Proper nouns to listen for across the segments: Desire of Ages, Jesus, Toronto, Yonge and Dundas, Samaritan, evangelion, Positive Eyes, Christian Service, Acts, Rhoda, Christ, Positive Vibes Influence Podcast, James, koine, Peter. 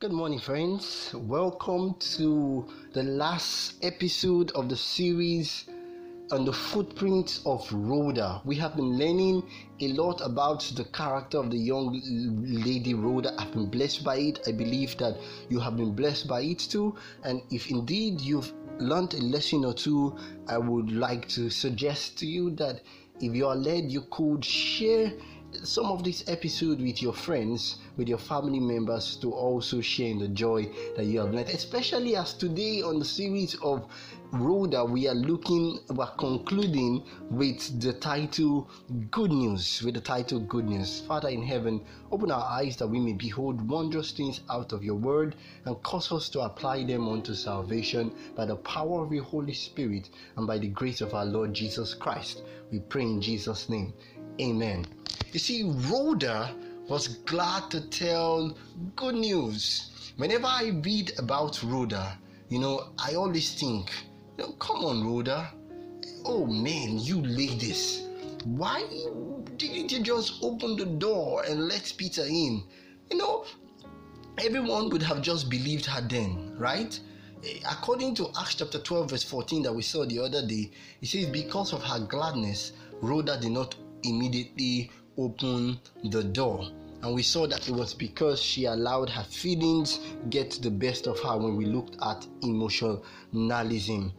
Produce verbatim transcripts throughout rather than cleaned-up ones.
Good morning, friends. Welcome to the last episode of the series on the footprints of Rhoda. We have been learning a lot about the character of the young lady Rhoda. I've been blessed by it. I believe that you have been blessed by it too. And if indeed you've learned a lesson or two, I would like to suggest to you that if you are led, you could share some of this episode with your friends, with your family members, to also share in the joy that you have learned, especially as today on the series of Rhoda we are looking we're concluding with the title Good News with the title Good News. Father in heaven, open our eyes that we may behold wondrous things out of your word, and cause us to apply them unto salvation by the power of your Holy Spirit and by the grace of our Lord Jesus Christ. We pray in Jesus' name. Amen. You see, Rhoda was glad to tell good news. Whenever I read about Rhoda, you know, I always think, you know, come on, Rhoda. Oh man, you ladies, why didn't you just open the door and let Peter in? You know, everyone would have just believed her then, right? According to Acts chapter twelve verse fourteen that we saw the other day, it says, because of her gladness, Rhoda did not immediately open the door, and we saw that it was because she allowed her feelings get the best of her when we looked at emotionalism.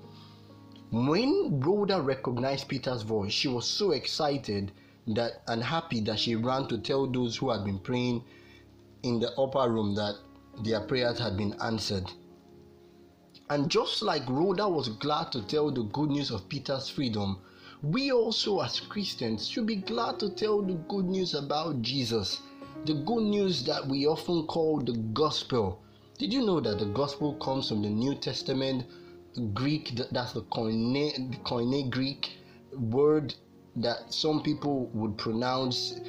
When Rhoda recognized Peter's voice, she was so excited that and happy that she ran to tell those who had been praying in the upper room that their prayers had been answered. And just like Rhoda was glad to tell the good news of Peter's freedom, we also as Christians should be glad to tell the good news about Jesus, the good news that we often call the gospel. Did you know that the gospel comes from the New Testament Greek? That's the koine, the koine Greek word that some people would pronounce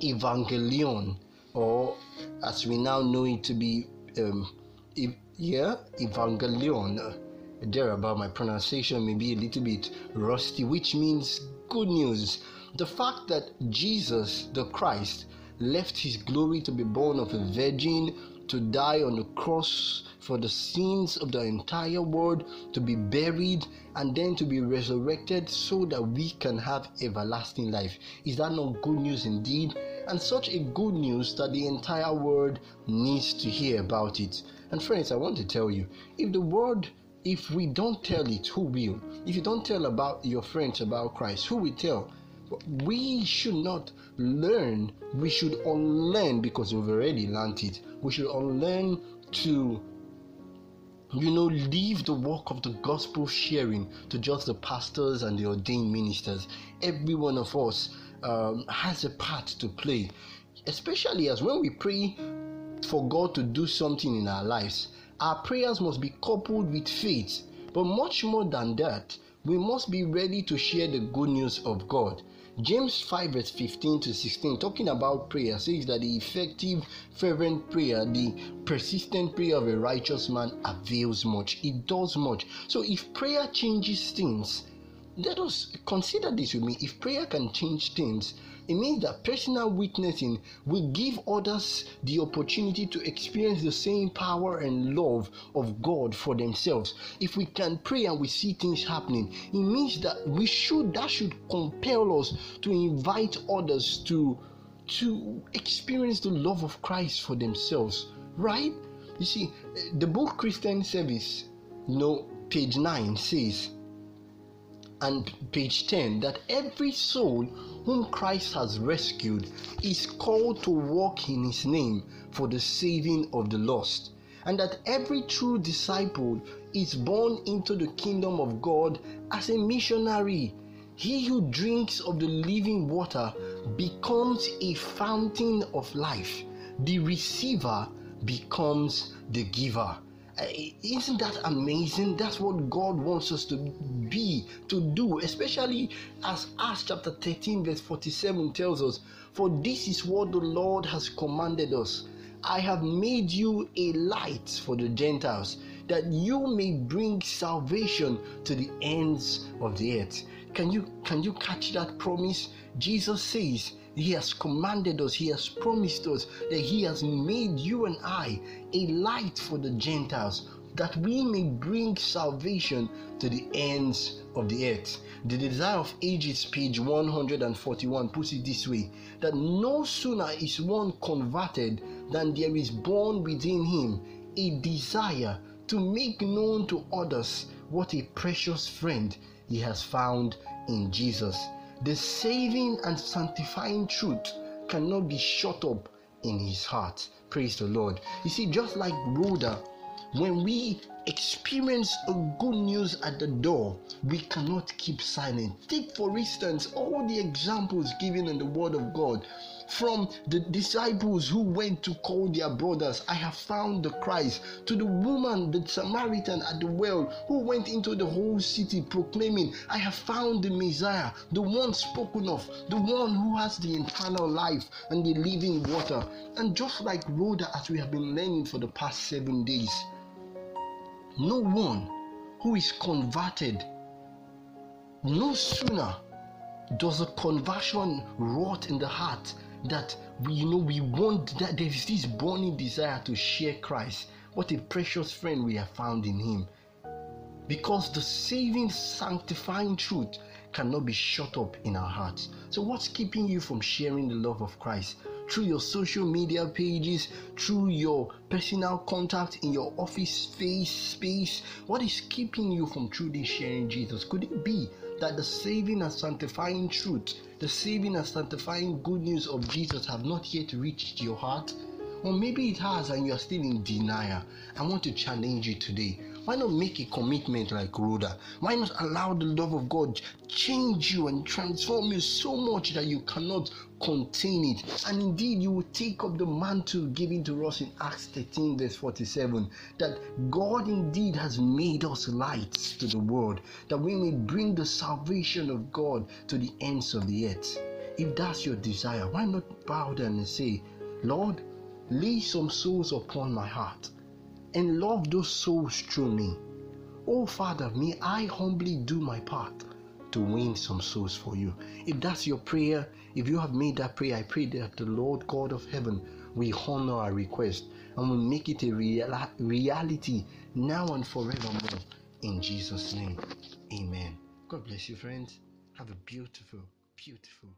evangelion, or as we now know it to be, um, ev- yeah, evangelion. There about my pronunciation may be a little bit rusty, which means good news. The fact that Jesus the Christ left his glory to be born of a virgin, to die on the cross for the sins of the entire world, to be buried and then to be resurrected so that we can have everlasting life. Is that not good news indeed? And such a good news that the entire world needs to hear about it. And friends, I want to tell you, if the world If we don't tell it, who will? If you don't tell about your friends about Christ, who will tell? We should not learn. We should unlearn, because we've already learned it. We should unlearn to, you know, leave the work of the gospel sharing to just the pastors and the ordained ministers. Every one of us um, has a part to play, especially as when we pray for God to do something in our lives. Our prayers must be coupled with faith, but much more than that, we must be ready to share the good news of God. James five verse fifteen to sixteen, talking about prayer, says that the effective, fervent prayer, the persistent prayer of a righteous man avails much. It does much. So if prayer changes things, let us consider this with me. If prayer can change things, it means that personal witnessing will give others the opportunity to experience the same power and love of God for themselves. If we can pray and we see things happening, it means that we should that should compel us to invite others to to experience the love of Christ for themselves, right? You see, the book Christian Service, you know, page nine says, and page ten, that every soul whom Christ has rescued is called to walk in his name for the saving of the lost, and that every true disciple is born into the kingdom of God as a missionary. He who drinks of the living water becomes a fountain of life. The receiver becomes the giver. Isn't that amazing? That's what God wants us to be, to do, especially as Acts chapter thirteen verse forty-seven tells us, for this is what the Lord has commanded us. I have made you a light for the Gentiles, that you may bring salvation to the ends of the earth. Can you, can you catch that promise? Jesus says, He has commanded us, He has promised us that He has made you and I a light for the Gentiles, that we may bring salvation to the ends of the earth. The Desire of Ages, page one hundred forty-one, puts it this way, that no sooner is one converted than there is born within him a desire to make known to others what a precious friend he has found in Jesus. The saving and sanctifying truth cannot be shut up in his heart. Praise the Lord. You see, just like Rhoda, when we experience a good news at the door, we cannot keep silent. Take for instance all the examples given in the Word of God, from the disciples who went to call their brothers, I have found the Christ, to the woman, the Samaritan at the well, who went into the whole city proclaiming, I have found the Messiah, the one spoken of, the one who has the eternal life and the living water. And just like Rhoda, as we have been learning for the past seven days, no one who is converted, no sooner does a conversion wrought in the heart that we, you know, we want, that there is this burning desire to share Christ. What a precious friend we have found in Him. Because the saving, sanctifying truth cannot be shut up in our hearts. So what's keeping you from sharing the love of Christ? Through your social media pages, through your personal contact in your office face space, what is keeping you from truly sharing Jesus? Could it be that the saving and sanctifying truth, the saving and sanctifying good news of Jesus have not yet reached your heart? Or maybe it has and you are still in denial. I want to challenge you today. Why not make a commitment like Rhoda? Why not allow the love of God change you and transform you so much that you cannot contain it? And indeed, you will take up the mantle given to us in Acts thirteen, verse forty-seven, that God indeed has made us lights to the world, that we may bring the salvation of God to the ends of the earth. If that's your desire, why not bow down and say, Lord, lay some souls upon my heart, and love those souls through me. Oh Father, may I humbly do my part to win some souls for you. If that's your prayer, if you have made that prayer, I pray that the Lord God of heaven will honor our request and will make it a real- reality now and forevermore. In Jesus' name, amen. God bless you, friends. Have a beautiful, beautiful